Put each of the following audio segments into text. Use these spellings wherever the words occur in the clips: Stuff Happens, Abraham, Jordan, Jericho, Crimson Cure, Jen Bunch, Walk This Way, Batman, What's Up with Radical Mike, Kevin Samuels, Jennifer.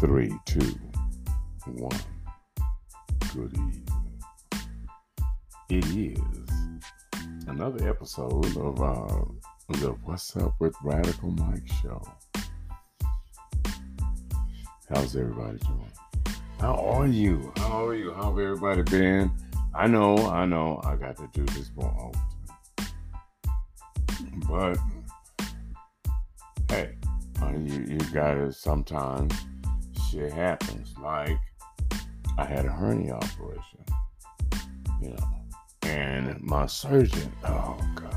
3, 2, 1. Good evening. It is another episode of the What's Up with Radical Mike show. How's everybody doing? How are you? How are you? How's everybody been? I know. I got to do this more often, but hey, you got to sometimes. Shit happens. Like, I had a hernia operation, and my surgeon, oh God.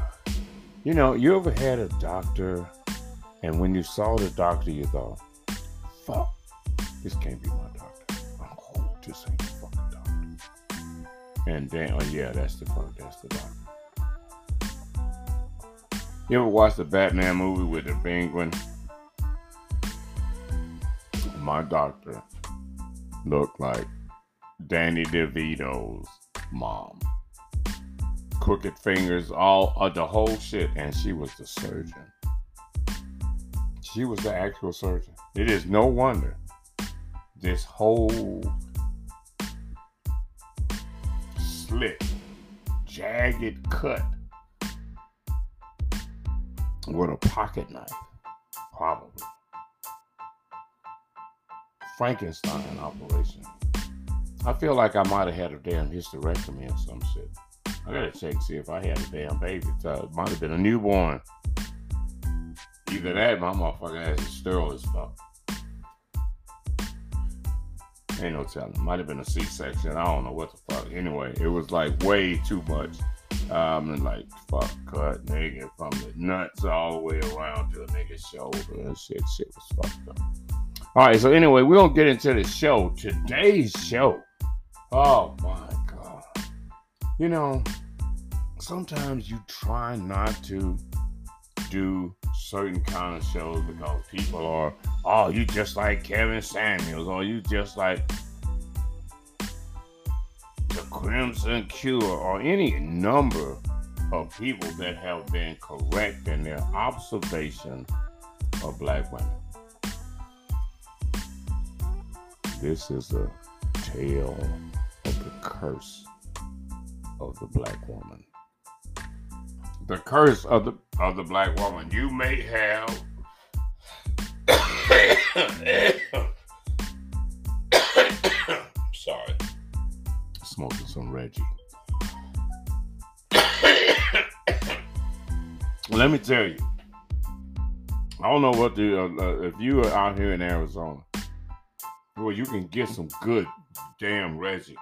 You ever had a doctor, and when you saw the doctor, you thought, fuck, this can't be my doctor. Oh, this ain't the fucking doctor. And then, oh yeah, that's the doctor. You ever watch the Batman movie with the penguin? My doctor looked like Danny DeVito's mom. Crooked fingers, all of the whole shit. And she was the surgeon. She was the actual surgeon. It is no wonder this whole slit, jagged cut with a pocket knife, probably. Frankenstein operation. I feel like I might have had a damn hysterectomy or some shit. I gotta check, see if I had a damn baby. So it might have been a newborn. Either that, my motherfucker ass is sterile as fuck. Ain't no telling. Might have been a C-section. I don't know what the fuck. Anyway, it was like way too much. And like fuck cut, nigga, from the nuts all the way around to a nigga's shoulder and shit. Shit was fucked up. All right, so anyway, we're going to get into the show. Today's show. Oh, my God. Sometimes you try not to do certain kind of shows because people are, oh, you just like Kevin Samuels, or you just like the Crimson Cure, or any number of people that have been correct in their observation of black women. This is a tale of the curse of the black woman. The curse of the black woman. You may have sorry. Smoking some Reggie. Let me tell you. I don't know what the if you are out here in Arizona, well, you can get some good damn Reggie.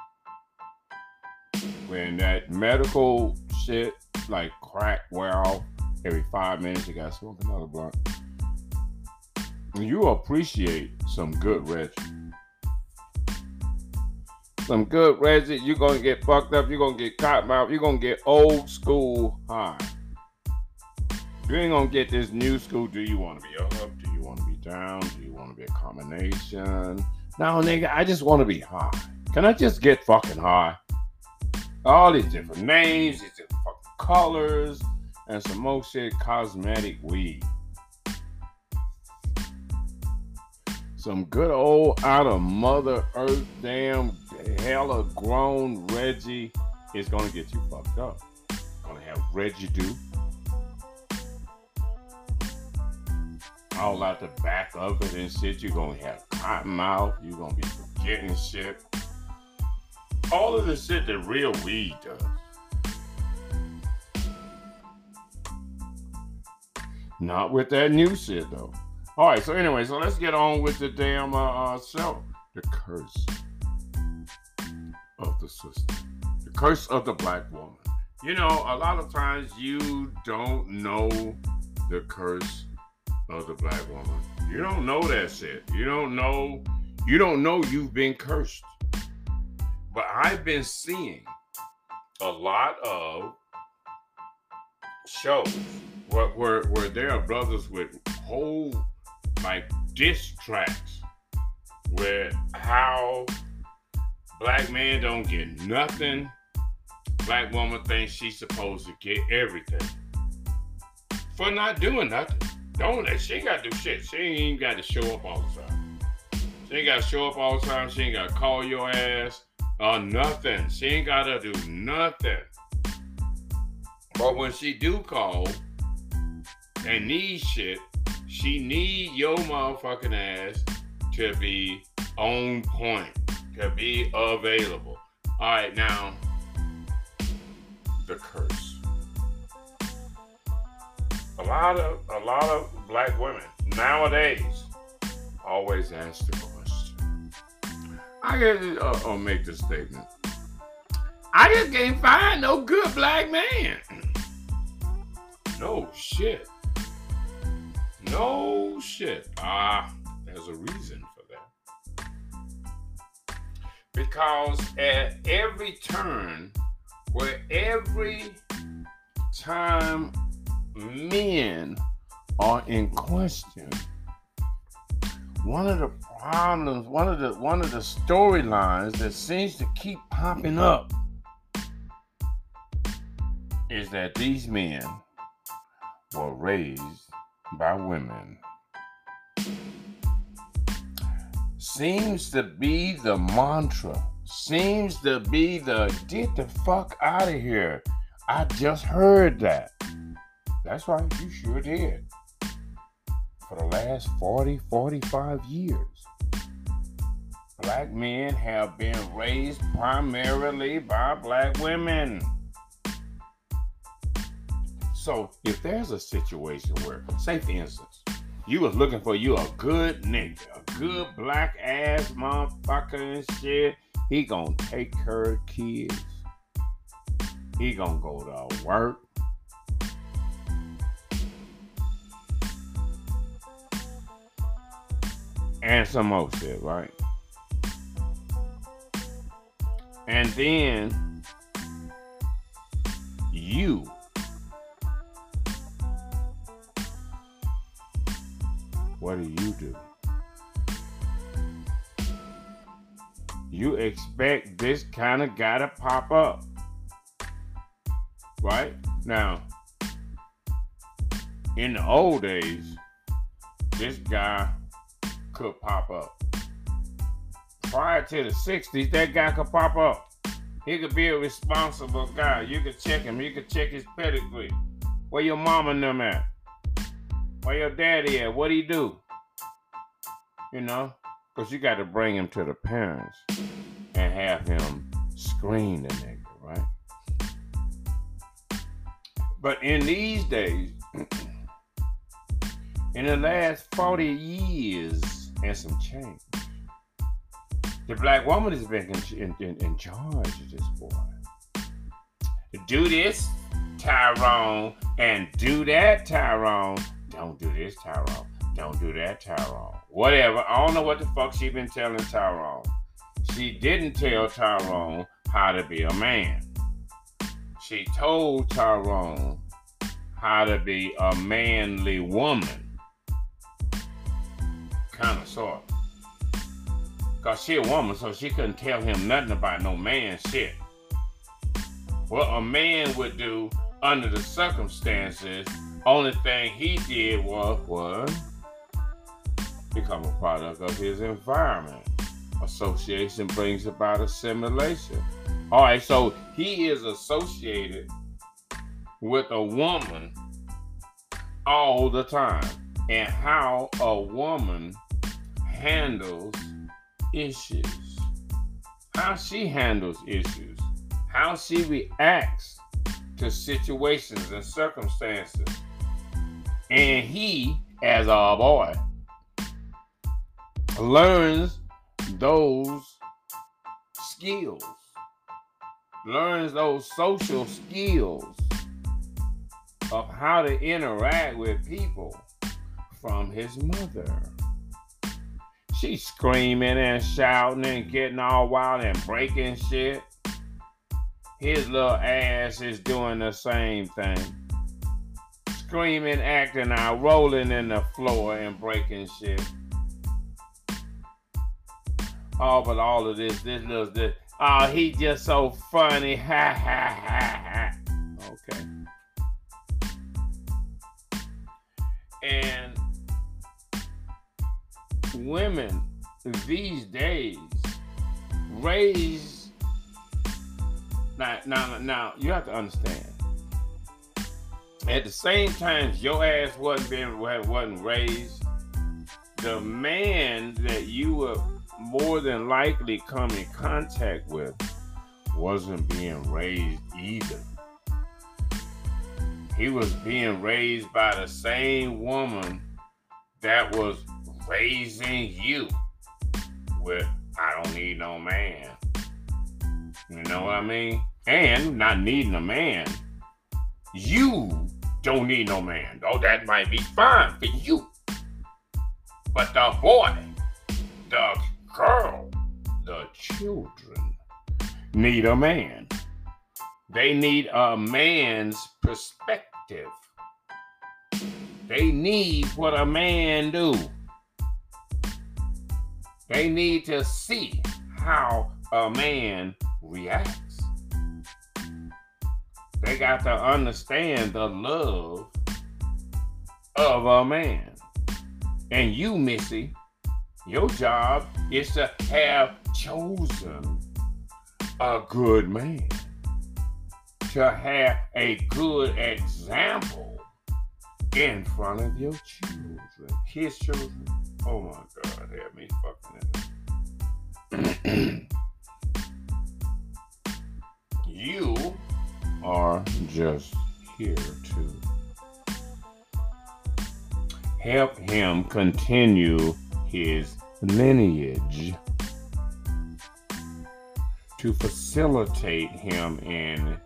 When that medical shit, like crack, well, every 5 minutes you gotta smoke another blunt. You appreciate some good Reggie. Some good Reggie, you're gonna get fucked up, you're gonna get cotton mouth, you're gonna get old school high. You ain't gonna get this new school. Do you wanna be up? Do you wanna be down? Do you wanna be a combination? No, nigga, I just want to be high. Can I just get fucking high? All these different names, these different fucking colors, and some more shit, cosmetic weed. Some good old out of Mother Earth, damn hella grown Reggie is going to get you fucked up. Going to have residue all out the back of it and shit. You're going to have cotton mouth. You're going to be forgetting shit. All of the shit that real weed does. Not with that new shit, though. All right, so anyway, so let's get on with the damn show. The curse of the system. The curse of the black woman. A lot of times you don't know the curse of the black woman. You don't know that shit. You don't know you've been cursed. But I've been seeing a lot of shows where there are brothers with whole like diss tracks with how black men don't get nothing. Black woman thinks she's supposed to get everything for not doing nothing. She ain't got to do shit. She ain't even got to show up all the time. She ain't got to show up all the time. She ain't got to call your ass or nothing. She ain't got to do nothing. But when she do call and need shit, she need your motherfucking ass to be on point, to be available. All right, now, the curse. A lot of black women nowadays always ask the question. I guess I'll make this statement. I just can't find no good black man. No shit. No shit. There's a reason for that. Because at every turn, where every time men are in question, one of the problems, one of the storylines that seems to keep popping up is that these men were raised by women. Seems to be the mantra. Seems to be the get the fuck out of here. I just heard that. That's right, you sure did. For the last 40, 45 years, black men have been raised primarily by black women. So if there's a situation where, say for instance, you was looking for you a good nigga, a good black ass motherfucker and shit, he gonna take care of kids. He gonna go to work. And some more shit, right? And then you what do? You expect this kind of guy to pop up. Right? Now, in the old days, this guy could pop up. Prior to the 60s, that guy could pop up. He could be a responsible guy. You could check him. You could check his pedigree. Where your mama and them at? Where your daddy at? What he do? You know? Because you got to bring him to the parents and have him screen the nigga, right? But in these days, in the last 40 years and some change, the black woman has been in charge of this boy. Do this, Tyrone, and do that, Tyrone. Don't do this, Tyrone. Don't do that, Tyrone. Whatever. I don't know what the fuck she been telling Tyrone. She didn't tell Tyrone how to be a man. She told Tyrone how to be a manly woman. Kind of sort. Because she a woman, so she couldn't tell him nothing about no man shit. What a man would do under the circumstances, only thing he did was what? Become a product of his environment. Association brings about assimilation. All right, so he is associated with a woman all the time, and how a woman handles issues, how she handles issues, how she reacts to situations and circumstances. And he, as a boy, learns those skills, learns those social skills of how to interact with people from his mother. She's screaming and shouting and getting all wild and breaking shit. His little ass is doing the same thing. Screaming, acting out, rolling in the floor and breaking shit. Oh, but all of this. Oh, he just so funny. Ha, ha, ha, ha. Okay. And women these days raise. Now, you have to understand. At the same time, your ass wasn't raised. The man that you were more than likely come in contact with wasn't being raised either. He was being raised by the same woman that was raising you with, I don't need no man. You know what I mean? And not needing a man. You don't need no man. Oh, that might be fine for you. But the boy, the girl, the children need a man. They need a man's perspective. They need what a man do. They need to see how a man reacts. They got to understand the love of a man. And you, Missy, your job is to have chosen a good man, to have a good example in front of your children, his children. Oh my God, help me fucking up. You are just here to help him continue his lineage, to facilitate him in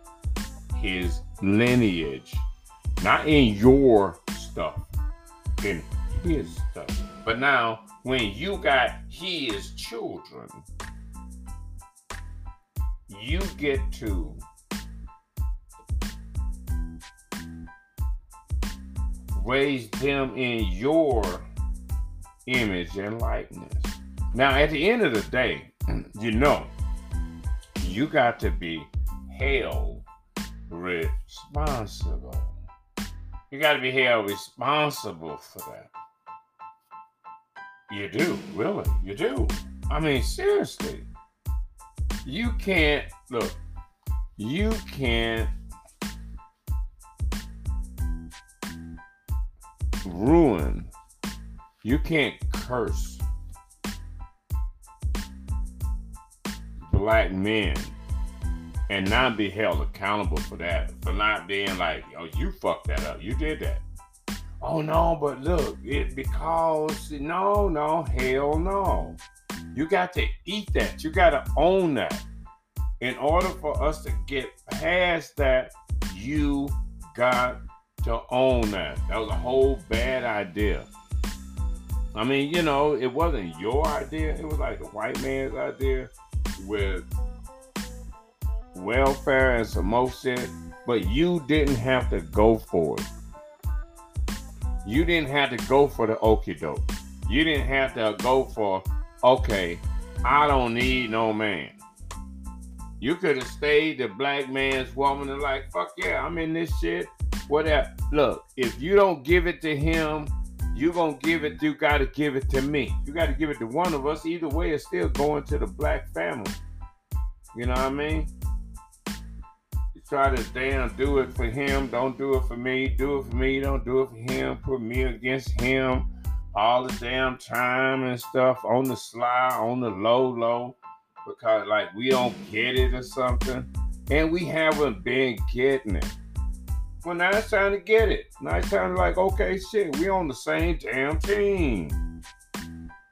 his lineage, not in your stuff, in his stuff. But now, when you got his children, you get to raise them in your image and likeness. Now, at the end of the day, you know, you got to be held responsible. You got to be held responsible for that. You do, really. You do. I mean, seriously. You can't, look, you can't ruin. You can't curse black men and not be held accountable for that, for not being like, oh, you fucked that up. You did that. Oh, no, but look, it because, no, hell no. You got to eat that. You got to own that. In order for us to get past that, you got to own that. That was a whole bad idea. I mean, you know, it wasn't your idea. It was like the white man's idea with welfare and some more shit, but you didn't have to go for it. You didn't have to go for the okie doke. You didn't have to go for, okay, I don't need no man. You could have stayed the black man's woman and like, fuck yeah, I'm in this shit, whatever. Look, if you don't give it to him, you gonna give it, you gotta give it to me. You gotta give it to one of us. Either way, it's still going to the black family. You know what I mean? Try to damn do it for him, don't do it for me, do it for me, don't do it for him, put me against him all the damn time and stuff on the sly, on the low, because like we don't get it or something, and we haven't been getting it. Well, now it's time to get it. Now it's time to like, okay, shit, we on the same damn team.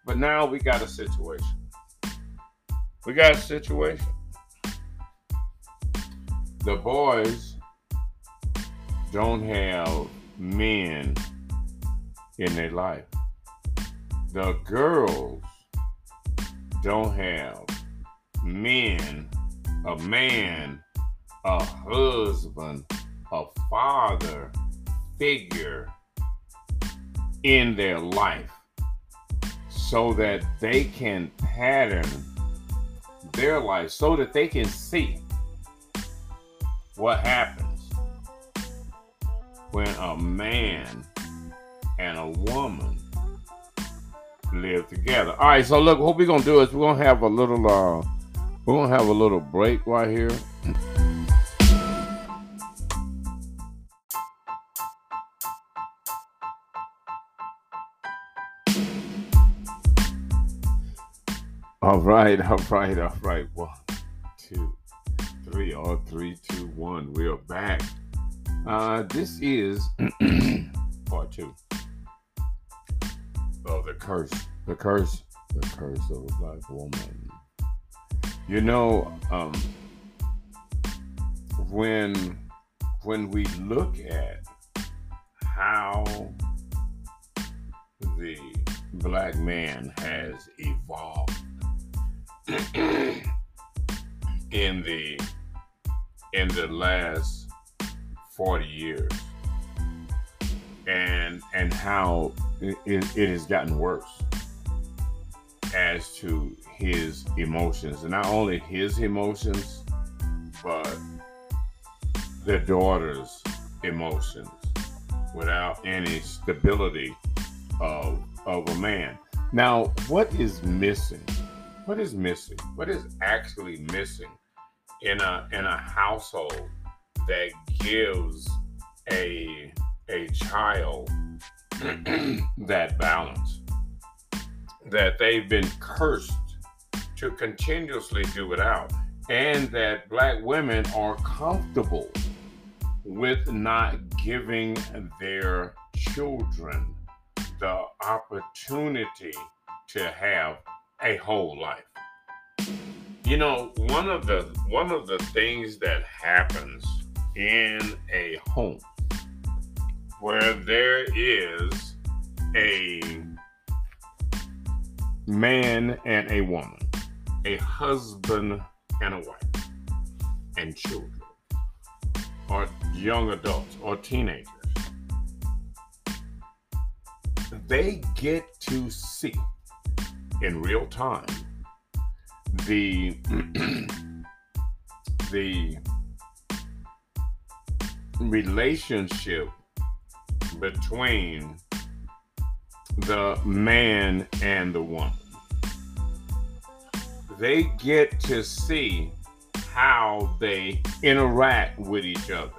But now we got a situation. The boys don't have men in their life. The girls don't have men, a man, a husband, a father figure in their life so that they can pattern their life, so that they can see what happens when a man and a woman live together. All right, so look, what we're gonna do is we're gonna have a little break right here. All right. 1, 2, 3, or 3, 2, 1. We are back. This is part 2 of the curse of a black woman. You know, when we look at how the black man has evolved in the last 40 years, and how it has gotten worse as to his emotions, and not only his emotions, but the daughter's emotions, without any stability of a man. Now, what is missing? What is missing? What is actually missing in a household that gives a child that balance that they've been cursed to continuously do without, and that black women are comfortable with not giving their children the opportunity to have a whole life. You know, one of the things that happens in a home where there is a man and a woman, a husband and a wife, and children, or young adults, or teenagers, they get to see in real time the relationship between the man and the woman. They get to see how they interact with each other.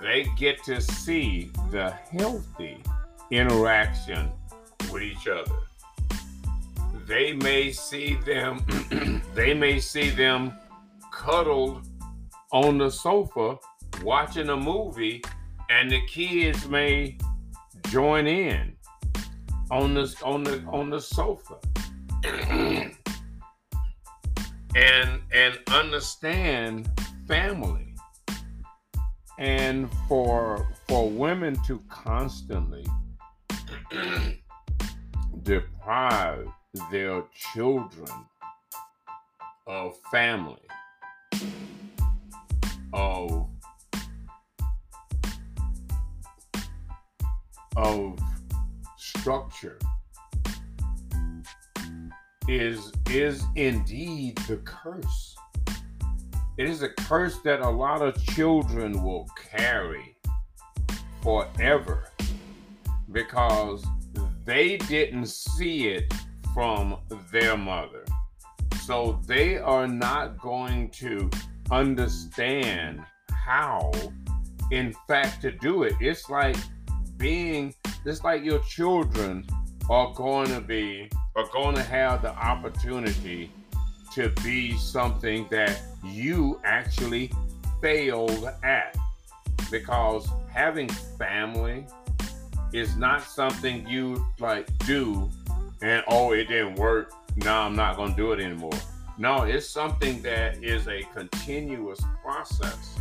They get to see the healthy interaction with each other. They may see them cuddled on the sofa watching a movie, and the kids may join in on the sofa and understand family. And for women to constantly deprive their children of family, of structure, is indeed the curse. It is a curse that a lot of children will carry forever, because they didn't see it from their mother. So they are not going to understand how, in fact, to do it. It's like your children are going to have the opportunity to be something that you actually failed at, because having family is not something you do and, oh, it didn't work, now I'm not going to do it anymore. No, it's something that is a continuous process.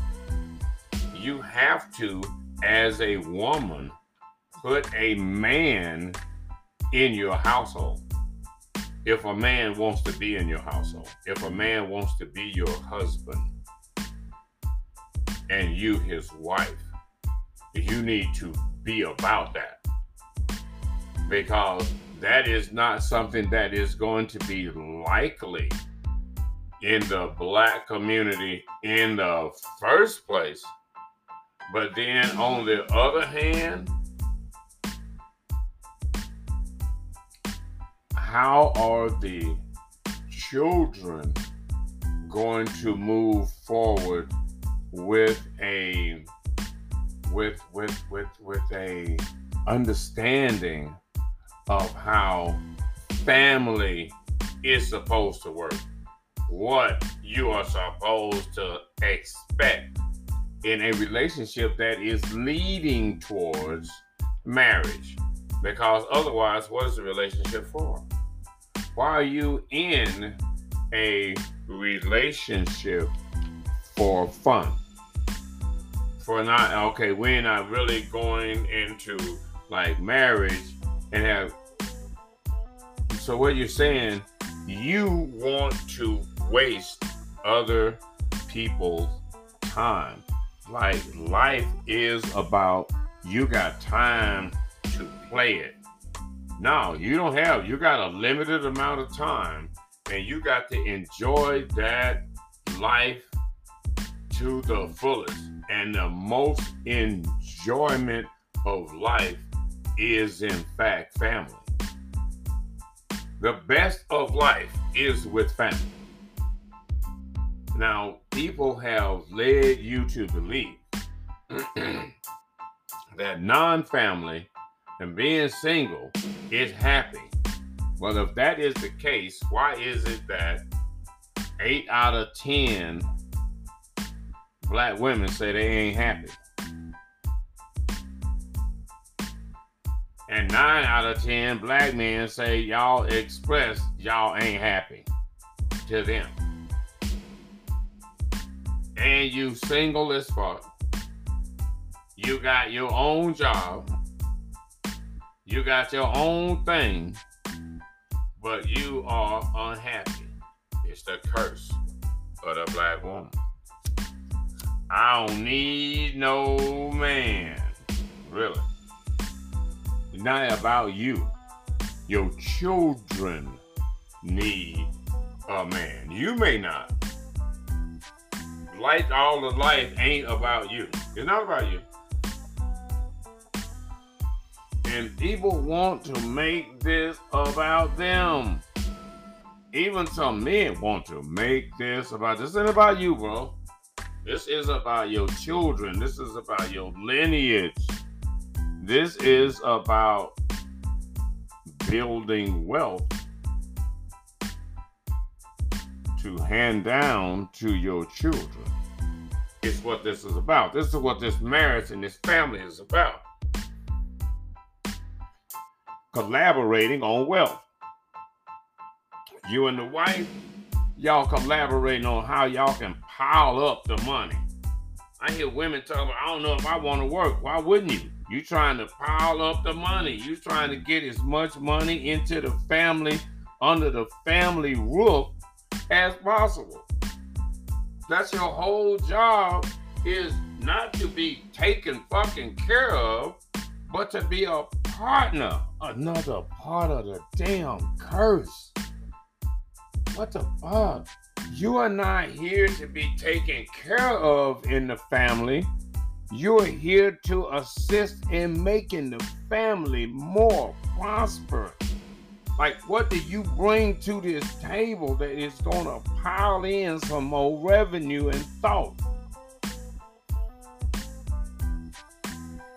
You have to, as a woman, put a man in your household. If a man wants to be in your household, if a man wants to be your husband and you his wife, you need to be about that, because that is not something that is going to be likely in the black community in the first place. But then on the other hand, how are the children going to move forward with a understanding of how family is supposed to work, what you are supposed to expect in a relationship that is leading towards marriage? Because otherwise, what is the relationship for? Why are you in a relationship for fun? We're not really going into like marriage and have. So what you're saying, you want to waste other people's time. Like, life is about, you got time to play it. No, you don't have. You got a limited amount of time, and you got to enjoy that life to the fullest. And the most enjoyment of life is, in fact, family. The best of life is with family. Now, people have led you to believe that non-family and being single is happy. Well, if that is the case, why is it that 8 out of 10 black women say they ain't happy? And 9 out of 10 black men say y'all express y'all ain't happy to them. And you single as fuck. You got your own job. You got your own thing. But you are unhappy. It's the curse of the black woman. I don't need no man. Really. Not about you. Your children need a man. You may not. Like, all of life ain't about you. It's not about you. And people want to make this about them. Even some men want to make this about, this ain't about you, bro. This is about your children. This is about your lineage. This is about building wealth to hand down to your children. It's what this is about. This is what this marriage and this family is about. Collaborating on wealth. You and the wife, y'all collaborating on how y'all can pile up the money. I hear women talk about, I don't know if I want to work. Why wouldn't you? You trying to pile up the money. You trying to get as much money into the family, under the family roof as possible. That's your whole job, is not to be taken fucking care of, but to be a partner. Another part of the damn curse. What the fuck? You are not here to be taken care of in the family. You're here to assist in making the family more prosperous. Like, what do you bring to this table that is going to pile in some more revenue and thought?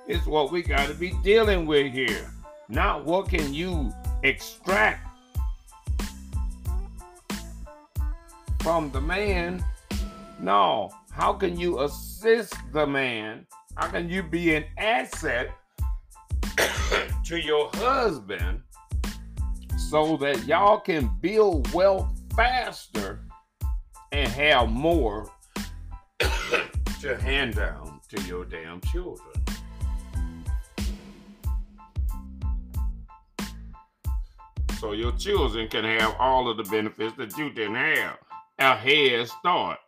It's what we got to be dealing with here. Not what can you extract from the man. No. How can you assist the man? How can you be an asset to your husband so that y'all can build wealth faster and have more to hand down to your damn children? So your children can have all of the benefits that you didn't have. A head start.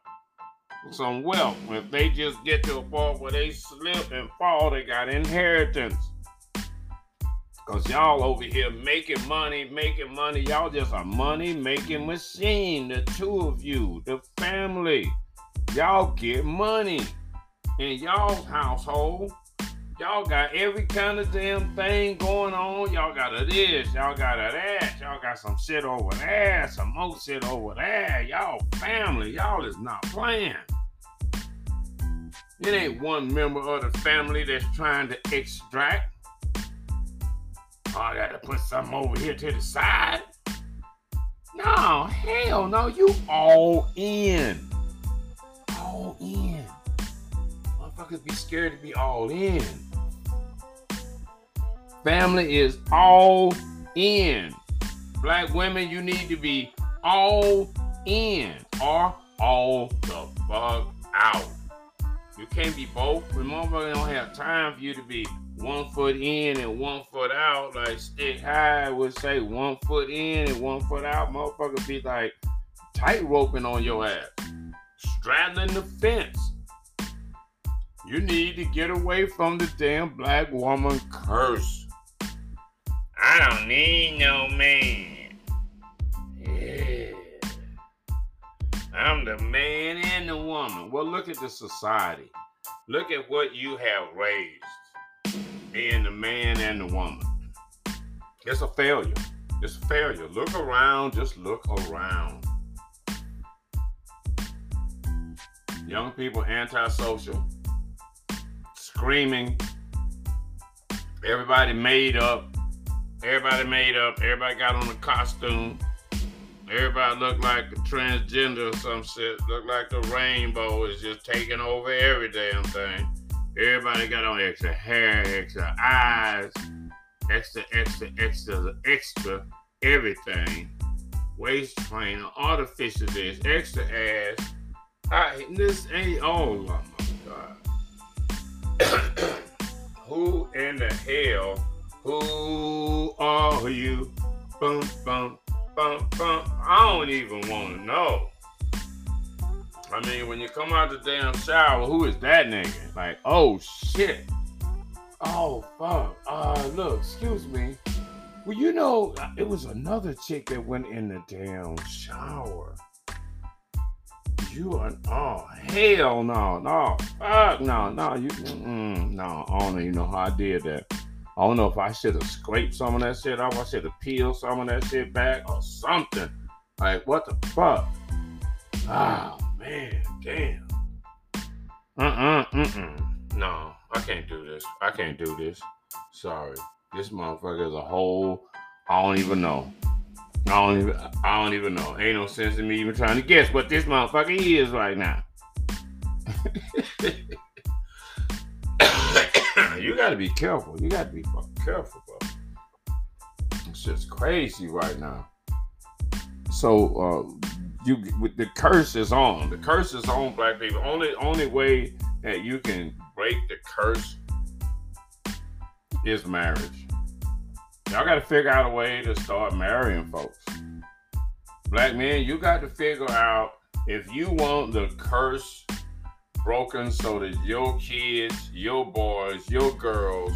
Some wealth. If they just get to a point where they slip and fall, they got inheritance. Because y'all over here making money. Y'all just a money-making machine. The two of you, the family. Y'all get money. In y'all's household, Y'all got every kind of damn thing going on. Y'all got a this, y'all got a that, y'all got some shit over there, some more shit over there. Y'all family, y'all is not playing. It ain't one member of the family that's trying to extract. Oh, I gotta put something over here to the side. No, hell no, you all in. All in. Motherfuckers be scared to be all in. Family is all in. Black women, you need to be all in or all the fuck out. You can't be both. But motherfuckers don't have time for you to be 1 foot in and 1 foot out. Like Stick High would say, 1 foot in and 1 foot out. Motherfuckers be like tight roping on your ass, straddling the fence. You need to get away from the damn black woman curse. I don't need no man. Yeah. I'm the man and the woman. Well, look at the society. Look at what you have raised. Being the man and the woman. It's a failure. It's a failure. Look around. Just look around. Young people antisocial. Screaming, everybody made up, everybody got on a costume, everybody looked like a transgender or some shit, looked like the rainbow is just taking over every damn thing. Everybody got on extra hair, extra eyes, extra everything, waist trainer, artificial this, extra ass. This ain't all of them. Who in the hell? Who are you? Bum, bum, bum, bum. I don't even want to know. I mean, when you come out the damn shower, who is that nigga? Like, oh shit. Oh fuck. Look, excuse me. Well, you know, it was another chick that went in the damn shower. You are, oh, hell no, fuck no, you, no, I don't even know how I did that. I don't know if I should have scraped some of that shit off, I should have peeled some of that shit back or something. Like, what the fuck? Oh, man, damn. No, I can't do this. Sorry. This motherfucker is a whole, I don't even know. Ain't no sense in me even trying to guess what this motherfucker is right now. You gotta be careful. You gotta be fucking careful, bro. It's just crazy right now. So the curse is on. The curse is on black people. Only way that you can break the curse is marriage. Y'all got to figure out a way to start marrying folks. Black men, you got to figure out if you want the curse broken so that your kids, your boys, your girls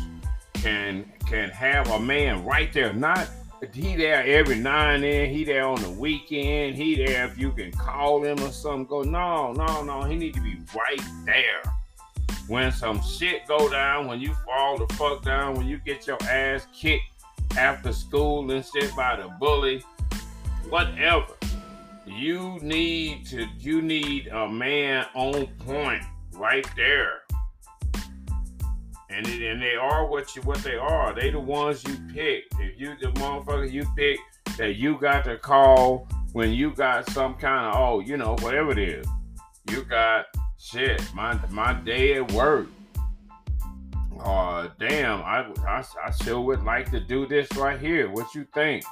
can have a man right there. Not he there every now and then, he there on the weekend, he there if you can call him or something. Go, no, he need to be right there. When some shit go down, when you fall the fuck down, when you get your ass kicked, after school and shit by the bully, whatever. You need a man on point right there. And they are what they are. They the ones you pick. If you the motherfucker you pick that you got to call when you got some kind of, oh, you know, whatever it is. You got shit, my day at work. Damn, I sure would like to do this right here. What you think?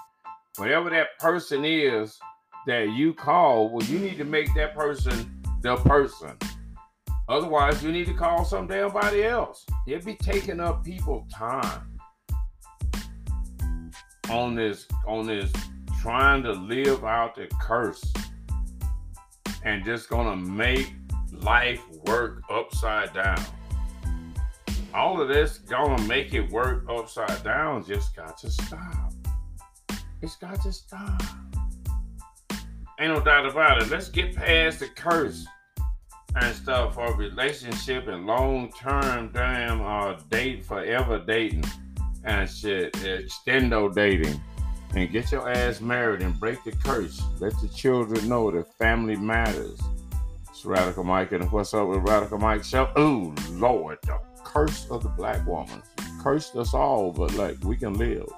Whatever that person is that you call, well, you need to make that person the person. Otherwise, you need to call some damn body else. It'd be taking up people's time on this trying to live out the curse and just gonna make life work upside down. All of this gonna make it work upside down. Just got to stop. It's got to stop. Ain't no doubt about it. Let's get past the curse. and stuff for a relationship and long-term damn date, forever dating and shit, extendo dating. And get your ass married and break the curse. Let the children know that family matters. It's Radical Mike and What's Up with Radical Mike Show. Ooh, Lord, the curse of the black woman. Cursed us all, but like, we can live.